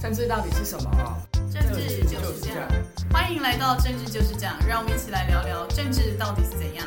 政治到底是什么啊？政治就是这样。欢迎来到政治就是这样，让我们一起来聊聊政治到底是怎样。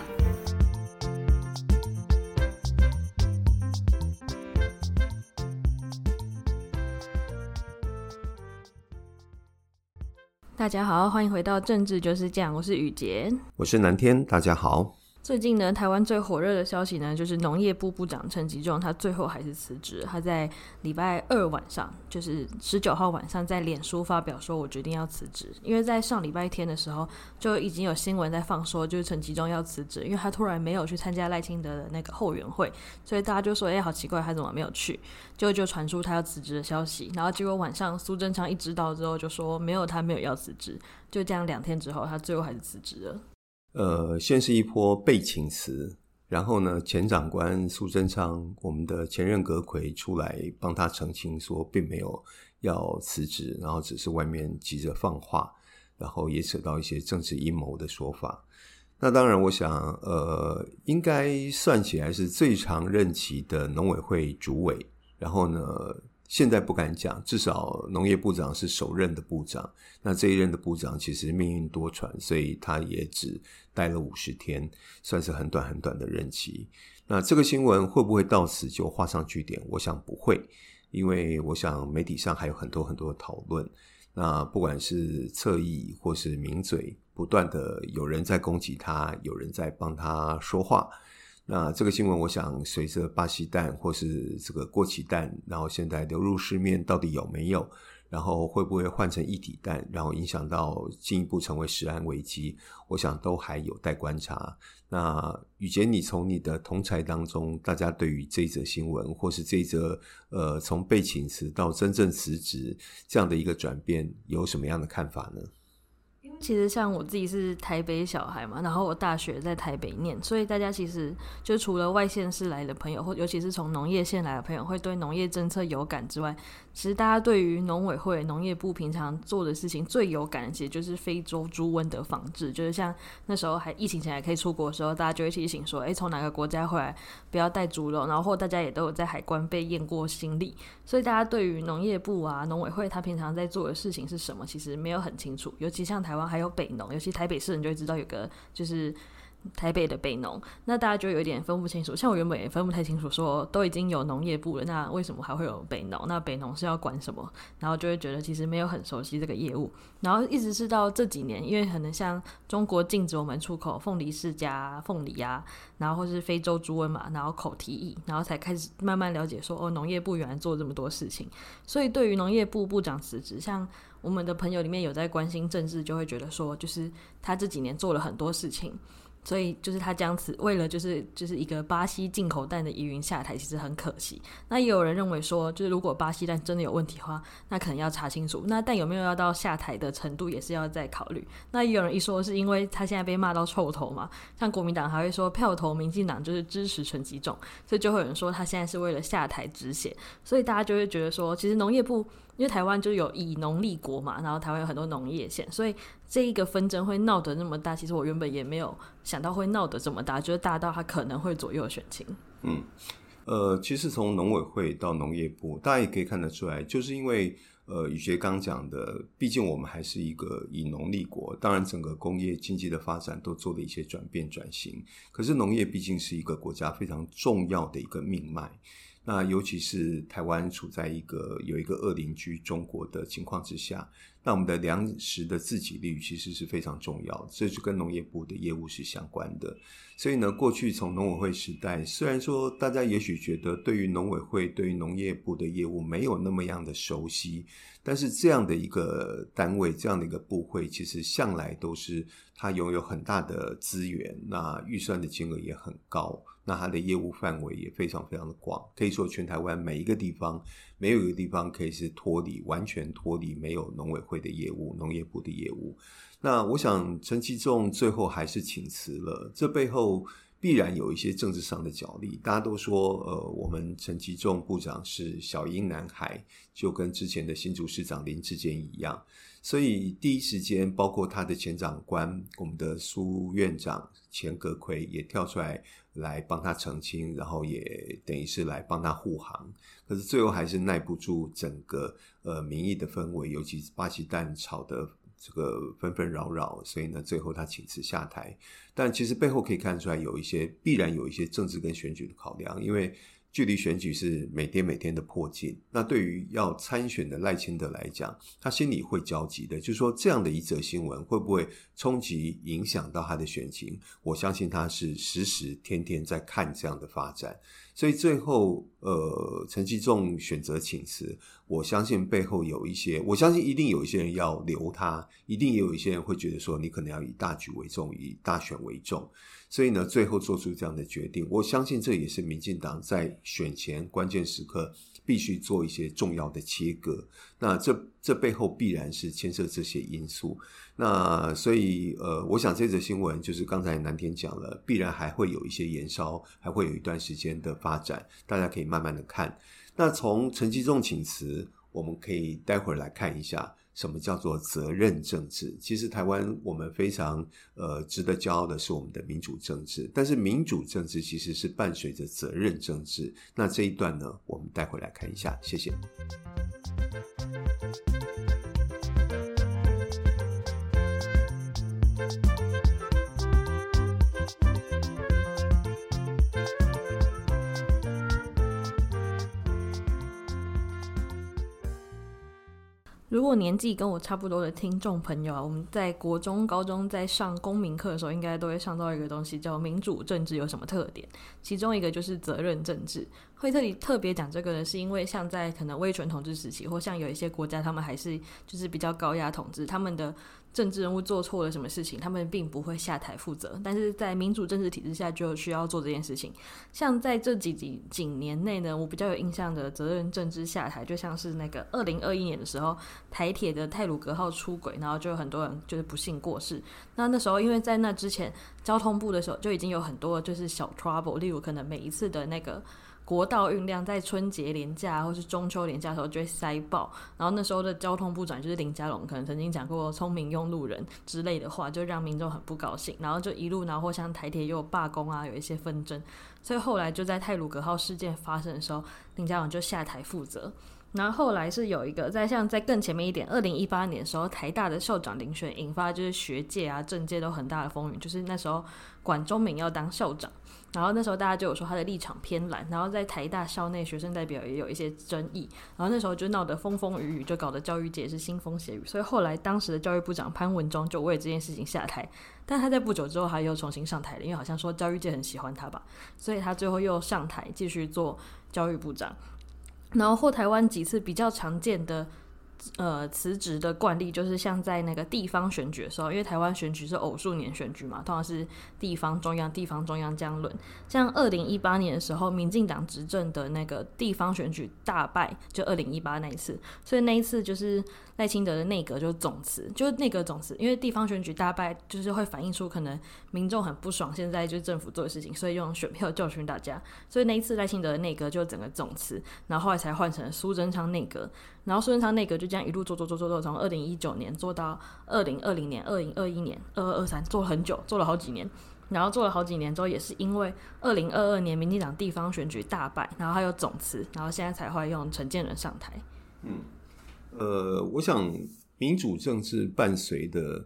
大家好，欢迎回到政治就是这样，我是雨杰，我是南天，大家好。最近呢，台湾最火热的消息呢，就是农业部部长陈吉仲他最后还是辞职。他在礼拜二晚上，就是19号晚上，在脸书发表说我决定要辞职。因为在上礼拜天的时候就已经有新闻在放说就是陈吉仲要辞职，因为他突然没有去参加赖清德的那个后援会，所以大家就说好奇怪，他怎么没有去，就传出他要辞职的消息。然后结果晚上苏贞昌一知道之后就说没有，他没有要辞职。就这样2天之后他最后还是辞职了。先是一波被请辞，然后呢，前长官苏贞昌，我们的前任阁揆出来帮他澄清说，并没有要辞职，然后只是外面急着放话，然后也扯到一些政治阴谋的说法。那当然，我想，应该算起来是最长任期的农委会主委。然后呢，现在不敢讲，至少农业部长是首任的部长，那这一任的部长其实命运多舛，所以他也只待了50天，算是很短很短的任期。那这个新闻会不会到此就画上句点？我想不会，因为我想媒体上还有很多很多的讨论，那不管是侧翼或是名嘴，不断的有人在攻击他，有人在帮他说话。那这个新闻我想随着巴西蛋或是这个过期蛋，然后现在流入市面到底有没有，然后会不会换成一体蛋，然后影响到进一步成为食安危机，我想都还有待观察。那雨杰，你从你的同侪当中，大家对于这一则新闻或是这一则从被请辞到真正辞职这样的一个转变有什么样的看法呢？其实像我自己是台北小孩嘛，然后我大学在台北念，所以大家其实就除了外县市来的朋友，或尤其是从农业县来的朋友会对农业政策有感之外，其实大家对于农委会农业部平常做的事情最有感的其实就是非洲猪瘟的防治。就是像那时候还疫情前还可以出国的时候，大家就会提醒说从哪个国家回来不要带猪肉，然后或大家也都有在海关被验过行李，所以大家对于农业部啊农委会他平常在做的事情是什么其实没有很清楚。尤其像台湾还有北农，尤其台北市人就会知道有个就是台北的北农，那大家就有点分不清楚。像我原本也分不太清楚说都已经有农业部了，那为什么还会有北农，那北农是要管什么，然后就会觉得其实没有很熟悉这个业务。然后一直是到这几年，因为可能像中国禁止我们出口凤梨释迦凤梨啊，然后或是非洲猪瘟嘛，然后口蹄疫，然后才开始慢慢了解说农业部原来做这么多事情。所以对于农业部部长辞职，像我们的朋友里面有在关心政治就会觉得说就是他这几年做了很多事情，所以就是他将此为了就是一个巴西进口蛋的疑云下台，其实很可惜。那也有人认为说就是如果巴西蛋真的有问题的话，那可能要查清楚，那蛋有没有要到下台的程度也是要再考虑。那也有人一说是因为他现在被骂到臭头嘛，像国民党还会说票投民进党就是支持陈吉仲，所以就会有人说他现在是为了下台止血。所以大家就会觉得说其实农业部因为台湾就有以农立国嘛，然后台湾有很多农业县，所以这一个纷争会闹得那么大，其实我原本也没有想到会闹得这么大，就是大到它可能会左右选情。其实从农委会到农业部，大家也可以看得出来，就是因为雨杰刚讲的，毕竟我们还是一个以农立国，当然整个工业经济的发展都做了一些转变转型，可是农业毕竟是一个国家非常重要的一个命脉。那尤其是台湾处在有一个恶邻居中国的情况之下，那我们的粮食的自给率其实是非常重要，这就跟农业部的业务是相关的。所以呢，过去从农委会时代，虽然说大家也许觉得对于农委会对于农业部的业务没有那么样的熟悉，但是这样的一个单位，这样的一个部会，其实向来都是它拥有很大的资源，那预算的金额也很高，那它的业务范围也非常非常的广，可以说全台湾每一个地方没有一个地方可以是脱离，完全脱离没有农委会的业务，农业部的业务。那我想陈其仲最后还是请辞了，这背后必然有一些政治上的角力。大家都说我们陈其仲部长是小英男孩，就跟之前的新竹市长林智坚一样，所以第一时间包括他的前长官我们的苏院长钱格奎也跳出来帮他澄清，然后也等于是来帮他护航。可是最后还是耐不住整个民意的氛围，尤其巴西蛋炒的这个纷纷扰扰，所以呢最后他请辞下台。但其实背后可以看出来有一些必然有一些政治跟选举的考量，因为距离选举是每天每天的迫近，那对于要参选的赖清德来讲，他心里会焦急的，就是说这样的一则新闻会不会冲击影响到他的选情，我相信他是时时天天在看这样的发展。所以最后陈其仲选择请辞，我相信背后有一些，我相信一定有一些人要留他，一定也有一些人会觉得说你可能要以大局为重，以大选为重，所以呢最后做出这样的决定。我相信这也是民进党在选前关键时刻必须做一些重要的切割，那这背后必然是牵涉这些因素。那所以我想这则新闻就是刚才南天讲了，必然还会有一些延烧，还会有一段时间的发展，大家可以慢慢的看。那从陈其仲请辞，我们可以待会儿来看一下什么叫做责任政治。其实台湾我们非常值得骄傲的是我们的民主政治，但是民主政治其实是伴随着责任政治，那这一段呢我们待会来看一下，谢谢。如果年纪跟我差不多的听众朋友啊，我们在国中高中在上公民课的时候应该都会上到一个东西叫民主政治有什么特点，其中一个就是责任政治。会特别讲这个呢，是因为像在可能威权统治时期，或像有一些国家他们还是就是比较高压统治，他们的政治人物做错了什么事情他们并不会下台负责，但是在民主政治体制下就需要做这件事情。像在这几年内呢，我比较有印象的责任政治下台，就像是那个2021年的时候台铁的太鲁阁号出轨，然后就有很多人就是不幸过世。那时候因为在那之前交通部的时候就已经有很多就是小 trouble， 例如可能每一次的那个国道运量在春节连假或是中秋连假的时候就会塞爆，然后那时候的交通部长就是林佳龙，可能曾经讲过聪明用路人之类的话，就让民众很不高兴，然后就一路然后或像台铁又有罢工啊，有一些纷争，所以后来就在太鲁阁号事件发生的时候林佳龙就下台负责。然后后来是有一个在更前面一点2018年的时候台大的校长遴选引发就是学界啊政界都很大的风云，就是那时候管中闵要当校长，然后那时候大家就有说他的立场偏蓝，然后在台大校内学生代表也有一些争议，然后那时候就闹得风风雨雨，就搞得教育界也是腥风血雨，所以后来当时的教育部长潘文忠就为这件事情下台，但他在不久之后他又重新上台了，因为好像说教育界很喜欢他吧，所以他最后又上台继续做教育部长。然后后台湾几次比较常见的辞职的惯例，就是像在那个地方选举的时候，因为台湾选举是偶数年选举嘛，通常是地方中央地方中央这样轮。像2018年的时候民进党执政的那个地方选举大败，就2018那一次，所以那一次就是赖清德的内阁就总辞，就内阁总辞，因为地方选举大败就是会反映出可能民众很不爽现在就是政府做的事情，所以用选票教训大家，所以那一次赖清德的内阁就整个总辞，然后后来才换成苏贞昌内阁，然后苏贞昌内阁就这样一路做，从2019年做到2020年2021年2223，做了很久，做了好几年。然后做了好几年之后也是因为2022年民进党地方选举大败，然后他又总辞，然后现在才会用陈建仁上台。我想民主政治伴随的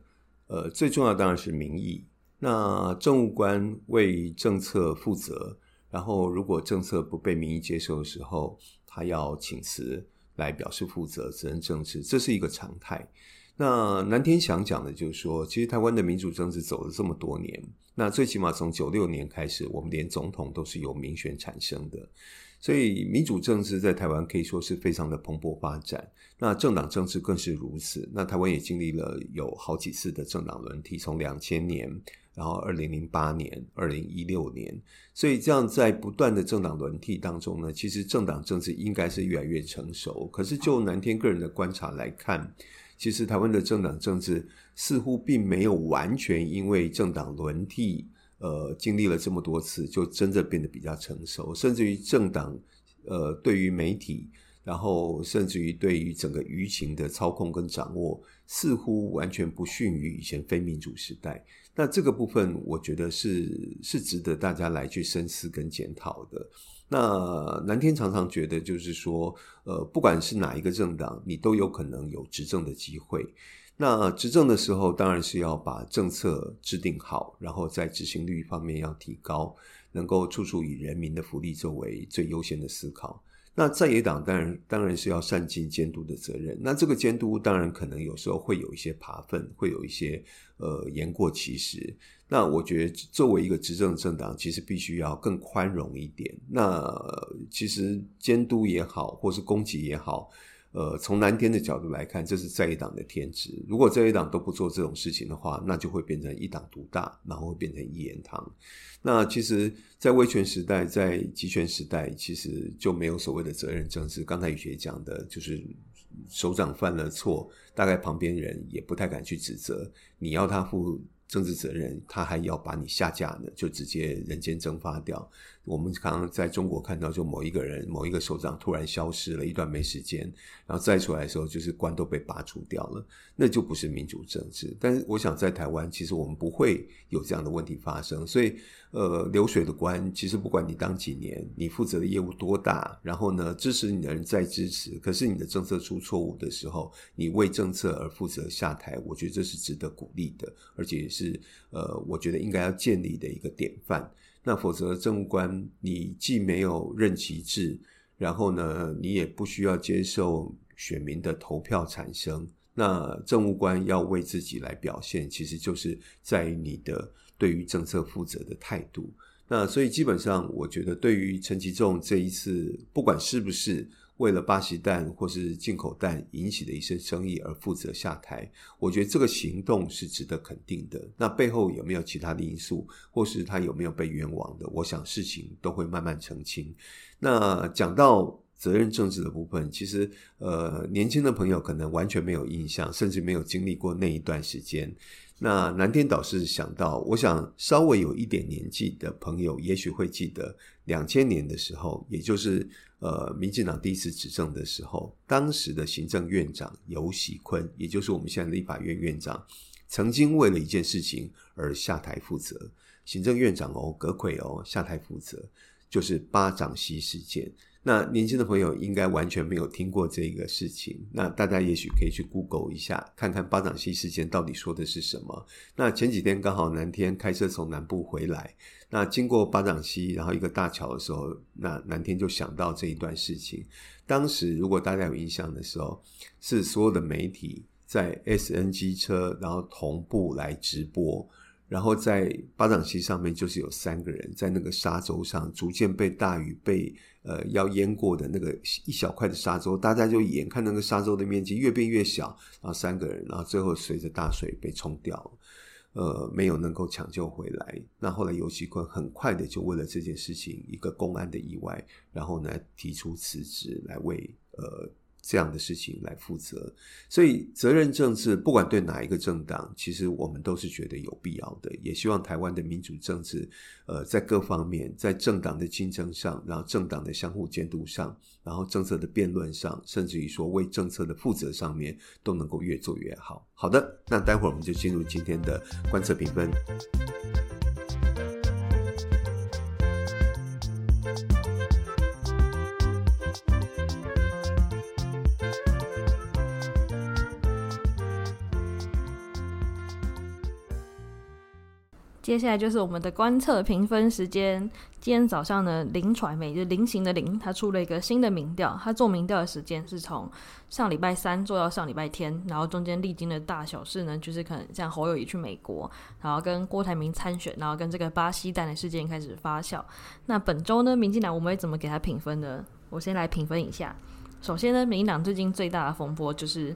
最重要当然是民意，那政务官为政策负责，然后如果政策不被民意接受的时候他要请辞来表示负责，责任政治，这是一个常态。那南天想讲的就是说，其实台湾的民主政治走了这么多年，那最起码从96年开始我们连总统都是由民选产生的，所以民主政治在台湾可以说是非常的蓬勃发展，那政党政治更是如此。那台湾也经历了有好几次的政党轮替，从2000年然后2008年2016年，所以这样在不断的政党轮替当中呢，其实政党政治应该是越来越成熟。可是就南天个人的观察来看，其实台湾的政党政治似乎并没有完全因为政党轮替经历了这么多次就真的变得比较成熟，甚至于政党对于媒体，然后甚至于对于整个舆情的操控跟掌握，似乎完全不逊于以前非民主时代。那这个部分我觉得是值得大家来去深思跟检讨的。那南天常常觉得就是说不管是哪一个政党，你都有可能有执政的机会。那执政的时候当然是要把政策制定好，然后在执行率方面要提高，能够处处以人民的福利作为最优先的思考。那在野党当然是要善尽监督的责任，那这个监督当然可能有时候会有一些扒粪，会有一些言过其实。那我觉得作为一个执政政党，其实必须要更宽容一点。那其实监督也好或是攻击也好，从南天的角度来看，这是在野党的天职。如果在野党都不做这种事情的话，那就会变成一党独大，然后会变成一言堂。那其实在威权时代，在集权时代，其实就没有所谓的责任政治。刚才雨学讲的就是首长犯了错，大概旁边人也不太敢去指责，你要他负政治责任，他还要把你下架呢，就直接人间蒸发掉。我们刚刚在中国看到，就某一个人某一个首长突然消失了一段没时间，然后再出来的时候就是官都被拔除掉了，那就不是民主政治。但是我想在台湾其实我们不会有这样的问题发生，所以流水的官其实不管你当几年，你负责的业务多大，然后呢支持你的人再支持，可是你的政策出错误的时候，你为政策而负责下台，我觉得这是值得鼓励的，而且是我觉得应该要建立的一个典范。那否则政务官你既没有任期制，然后呢你也不需要接受选民的投票产生，那政务官要为自己来表现，其实就是在于你的对于政策负责的态度。那所以基本上我觉得对于陈其仲这一次不管是不是为了巴西蛋或是进口蛋引起的一身争议而负责下台，我觉得这个行动是值得肯定的。那背后有没有其他的因素，或是他有没有被冤枉的，我想事情都会慢慢澄清。那讲到责任政治的部分，其实年轻的朋友可能完全没有印象，甚至没有经历过那一段时间。那南天导师想到，我想稍微有一点年纪的朋友也许会记得2000年的时候，也就是民进党第一次执政的时候，当时的行政院长游锡堃，也就是我们现在的立法院院长，曾经为了一件事情而下台负责。行政院长葛珮下台负责，就是八掌溪事件。那年轻的朋友应该完全没有听过这个事情，那大家也许可以去 Google 一下，看看八掌溪事件到底说的是什么。那前几天刚好南天开车从南部回来，那经过八掌溪然后一个大桥的时候，那南天就想到这一段事情。当时如果大家有印象的时候，是所有的媒体在 SNG 车然后同步来直播，然后在八掌溪上面就是有3个人在那个沙洲上逐渐被大雨被要淹过的那个一小块的沙洲，大家就眼看那个沙洲的面积越变越小，然后3个人，然后最后随着大水被冲掉了，没有能够抢救回来。那后来游锡堃很快的就为了这件事情一个公安的意外，然后呢提出辞职来为这样的事情来负责。所以责任政治不管对哪一个政党，其实我们都是觉得有必要的，也希望台湾的民主政治在各方面，在政党的竞争上，然后政党的相互监督上，然后政策的辩论上，甚至于说为政策的负责上面，都能够越做越好。好的，那待会儿我们就进入今天的观测评分。接下来就是我们的观测评分时间。今天早上呢，林传媒就是菱形的菱，他出了一个新的民调。他做民调的时间是从上礼拜三做到上礼拜天，然后中间历经的大小事呢，就是可能像侯友宜去美国，然后跟郭台铭参选，然后跟这个巴西蛋的事件开始发酵。那本周呢，民进党我们会怎么给他评分呢？我先来评分一下。首先呢，民进党最近最大的风波就是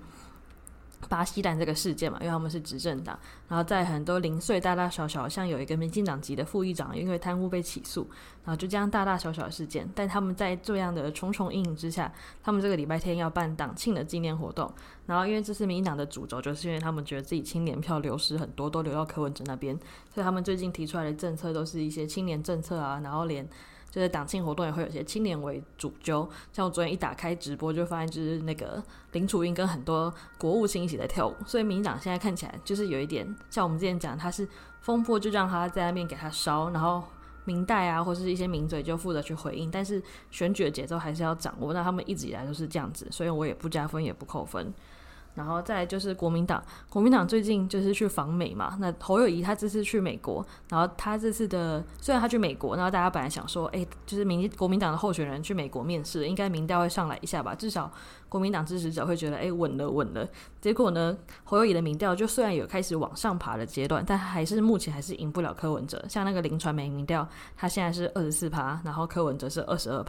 巴西蛋这个事件嘛，因为他们是执政党，然后在很多零碎大大小小，像有一个民进党籍的副议长因为贪污被起诉，然后就这样大大小小的事件，但他们在这样的重重阴影之下，他们这个礼拜天要办党庆的纪念活动，然后因为这是民进党的主轴，就是因为他们觉得自己青年票流失很多，都流到柯文哲那边，所以他们最近提出来的政策都是一些青年政策啊，然后连就是党庆活动也会有些青年为主揪，像我昨天一打开直播就发现，就是那个林楚英跟很多国务卿一起在跳舞，所以民进党现在看起来就是有一点像我们之前讲，他是风波就让他在那边给他烧，然后民代啊或是一些民嘴就负责去回应，但是选举的节奏还是要掌握，那他们一直以来都是这样子，所以我也不加分也不扣分。然后再来就是国民党，国民党最近就是去访美嘛，那侯友宜他这次去美国，然后他这次的虽然他去美国，然后大家本来想说就是国民党的候选人去美国面试，应该民调会上来一下吧，至少国民党支持者会觉得稳了，结果呢侯友宜的民调就虽然有开始往上爬的阶段，但还是目前还是赢不了柯文哲，像那个林传媒民调他现在是 24%， 然后柯文哲是 22%，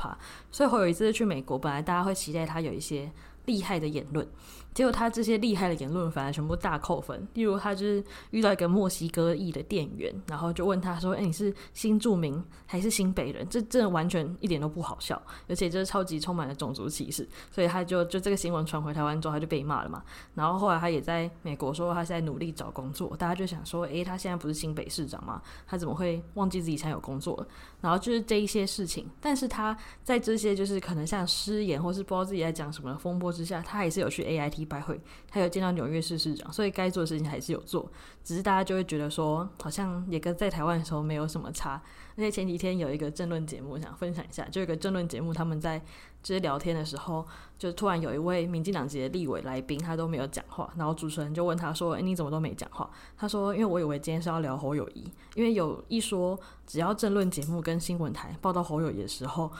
所以侯友宜这次去美国本来大家会期待他有一些厉害的言论，结果他这些厉害的言论反而全部大扣分。例如他就是遇到一个墨西哥裔的店员，然后就问他说你是新住民还是新北人，这真的完全一点都不好笑，而且就是超级充满了种族歧视，所以他就这个新闻传回台湾之后他就被骂了嘛，然后后来他也在美国说他现在努力找工作，大家就想说他现在不是新北市长吗，他怎么会忘记自己现在有工作了，然后就是这一些事情。但是他在这些就是可能像失言或是不知道自己在讲什么的风波之下，他还是有去 AIT拜会，他有见到纽约市市长，所以该做的事情还是有做，只是大家就会觉得说好像也跟在台湾的时候没有什么差。而且前几天有一个政论节目想分享一下，就有一个政论节目他们在就是聊天的时候，就突然有一位民进党籍的立委来宾他都没有讲话，然后主持人就问他说你怎么都没讲话，他说因为我以为今天是要聊侯友宜，因为有一说只要政论节目跟新闻台报道侯友宜的时候，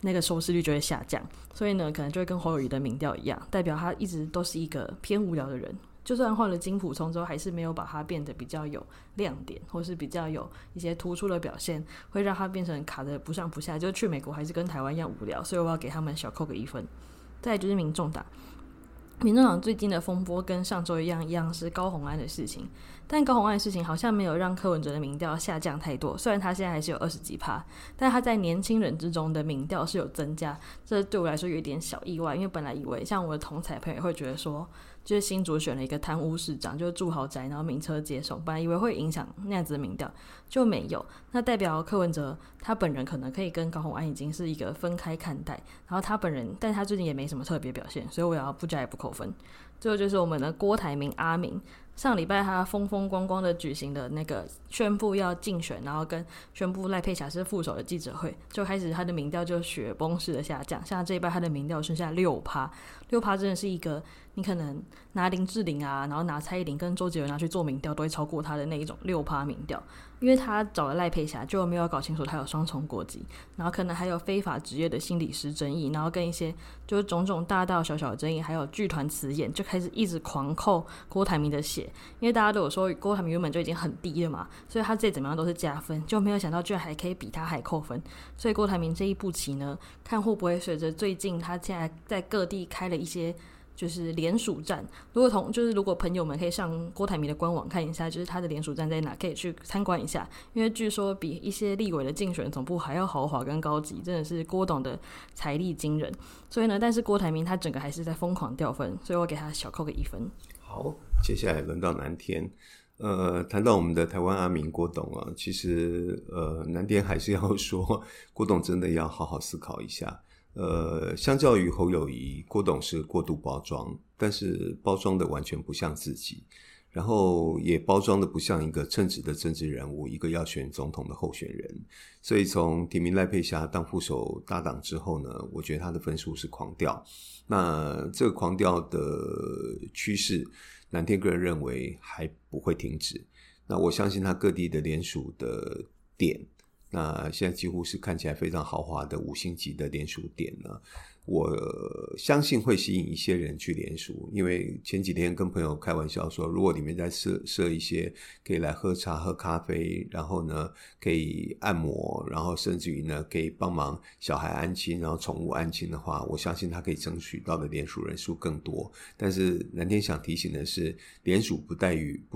那个收视率就会下降，所以呢可能就会跟侯友宜的民调一样，代表他一直都是一个偏无聊的人，就算换了金溥聪之后还是没有把他变得比较有亮点或是比较有一些突出的表现，会让他变成卡得不上不下，就去美国还是跟台湾一样无聊，所以我要给他们小扣个1分。再来就是民众党，民众党最近的风波跟上周一样是高虹安的事情，但高虹安的事情好像没有让柯文哲的民调下降太多，虽然他现在还是有20几%，但他在年轻人之中的民调是有增加，这对我来说有点小意外，因为本来以为像我的同彩朋友会觉得说就是新竹选了一个贪污市长，就是住豪宅然后名车接送，本来以为会影响那样子的民调，就没有，那代表柯文哲他本人可能可以跟高虹安已经是一个分开看待，然后他本人但他最近也没什么特别表现，所以我要不加也不扣分。最后就是我们的郭台铭阿明，上礼拜他风风光光的举行的那个宣布要竞选，然后跟宣布赖佩霞是副手的记者会，就开始他的民调就雪崩式的下降，像这一拜他的民调剩下 6%， 真的是一个你可能拿林志玲啊，然后拿蔡依林跟周杰伦拿去做民调都会超过他的那一种 6% 民调，因为他找了赖佩霞就没有搞清楚他有双重国籍，然后可能还有非法职业的心理师争议，然后跟一些就是种种大大小小的争议，还有剧团辞演，就开始一直狂扣郭台铭的血，因为大家都有说郭台铭原本就已经很低了嘛，所以他自己怎么样都是加分，就没有想到居然还可以比他还扣分，所以郭台铭这一步棋呢，看会不会随着最近他现在在各地开了一些就是联署站，如果朋友们可以上郭台铭的官网看一下，就是他的联署站在哪，可以去参观一下，因为据说比一些立委的竞选总部还要豪华跟高级，真的是郭董的财力惊人，所以呢但是郭台铭他整个还是在疯狂掉分，所以我给他小扣个1分。好，接下来轮到南天，谈到我们的台湾阿明郭董啊，其实南天还是要说郭董真的要好好思考一下，相较于侯友宜，郭董是过度包装，但是包装的完全不像自己，然后也包装的不像一个称职的政治人物，一个要选总统的候选人，所以从提名赖佩霞当副手搭档之后呢，我觉得他的分数是狂掉，那这个狂掉的趋势，蓝天个人认为还不会停止，那我相信它各地的联署的点，那现在几乎是看起来非常豪华的5星级的联署点呢，我相信会吸引一些人去联署。因为前几天跟朋友开玩笑说，如果里面再设一些可以来喝茶喝咖啡，然后呢可以按摩，然后甚至于呢可以帮忙小孩安亲，然后宠物安亲的话，我相信他可以争取到的联署人数更多。但是南天想提醒的是，联署不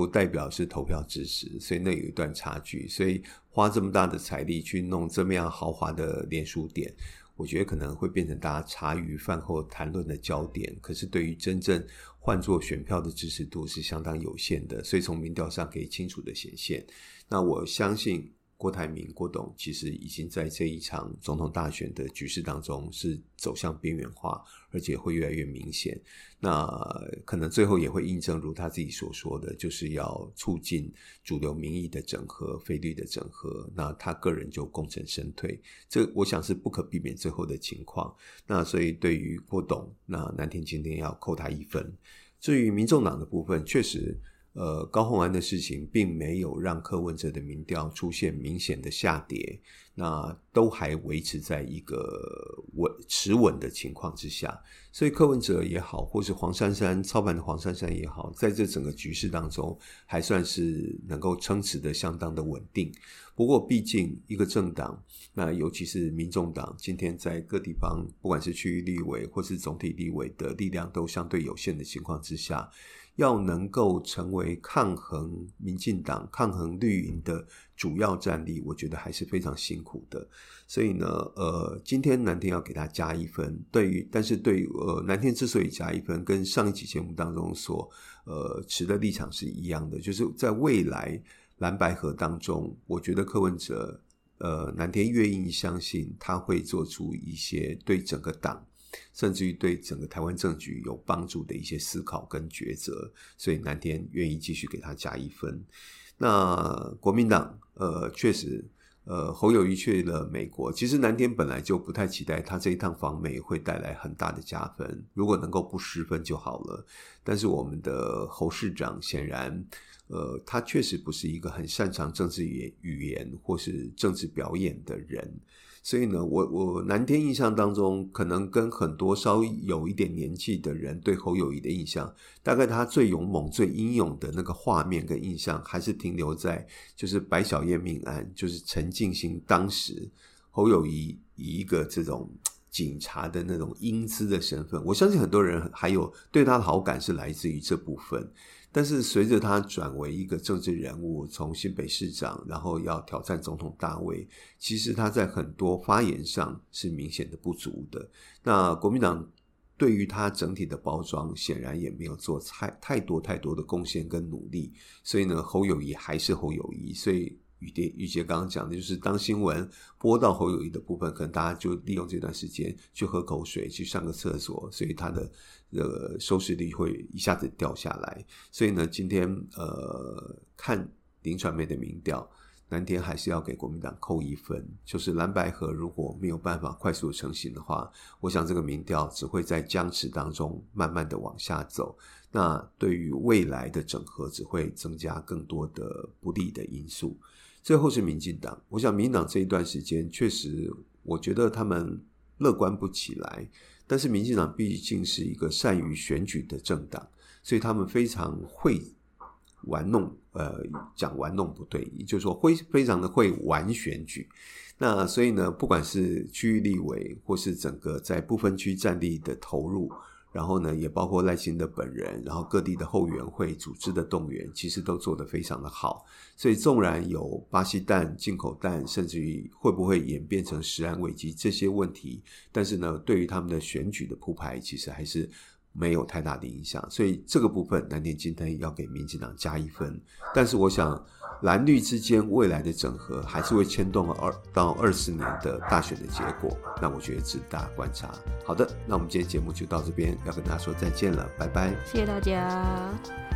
代表是投票支持，所以那有一段差距。所以花这么大的财力去弄这么样豪华的联署点，我觉得可能会变成大家茶余饭后谈论的焦点，可是对于真正换作选票的支持度是相当有限的，所以从民调上可以清楚的显现。那我相信郭台铭郭董其实已经在这一场总统大选的局势当中是走向边缘化，而且会越来越明显。那可能最后也会印证如他自己所说的，就是要促进主流民意的整合，非绿的整合，那他个人就功成身退，这我想是不可避免最后的情况。那所以对于郭董，那南天今天要扣他1分。至于民众党的部分，确实高虹安的事情并没有让柯文哲的民调出现明显的下跌，那都还维持在一个持稳的情况之下。所以柯文哲也好，或是黄珊珊操盘的黄珊珊也好，在这整个局势当中还算是能够撑持的相当的稳定。不过毕竟一个政党，那尤其是民众党，今天在各地方不管是区域立委或是总体立委的力量都相对有限的情况之下，要能够成为抗衡民进党、抗衡绿营的主要战力，我觉得还是非常辛苦的。所以呢今天南天要给他加1分。但是对于南天之所以加1分，跟上一期节目当中所持的立场是一样的，就是在未来蓝白合当中，我觉得柯文哲南天愿意相信他会做出一些对整个党甚至于对整个台湾政局有帮助的一些思考跟抉择，所以南天愿意继续给他加1分。那国民党确实侯友宜去了美国，其实南天本来就不太期待他这一趟访美会带来很大的加分，如果能够不失分就好了。但是我们的侯市长显然他确实不是一个很擅长政治语言或是政治表演的人，所以呢我南天印象当中，可能跟很多稍有一点年纪的人对侯友宜的印象，大概他最勇猛最英勇的那个画面跟印象还是停留在就是白小燕命案，就是陈进兴当时侯友宜以一个这种警察的那种英姿的身份，我相信很多人还有对他的好感是来自于这部分。但是随着他转为一个政治人物，从新北市长然后要挑战总统大位，其实他在很多发言上是明显的不足的。那国民党对于他整体的包装显然也没有做太多的贡献跟努力，所以呢侯友宜还是侯友宜。所以于杰刚刚讲的就是，当新闻播到侯友宜的部分，可能大家就利用这段时间去喝口水，去上个厕所，所以他的收视率会一下子掉下来。所以呢今天看林传媒的民调，南天还是要给国民党扣1分，就是蓝白合如果没有办法快速成型的话，我想这个民调只会在僵持当中慢慢的往下走，那对于未来的整合只会增加更多的不利的因素。最后是民进党，我想民进党这一段时间确实我觉得他们乐观不起来，但是民进党毕竟是一个善于选举的政党，所以他们非常会玩弄讲玩弄不对，就是说会非常的会玩选举。那所以呢不管是区域立委或是整个在不分区战力的投入，然后呢也包括赖清德本人，然后各地的后援会组织的动员，其实都做得非常的好。所以纵然有巴西蛋、进口蛋，甚至于会不会演变成食安危机这些问题，但是呢对于他们的选举的铺排其实还是没有太大的影响。所以这个部分南天今天要给民进党加1分。但是我想蓝绿之间未来的整合还是会牵动到20年的大选的结果，那我觉得值得大家观察。好的，那我们今天节目就到这边，要跟大家说再见了，拜拜，谢谢大家。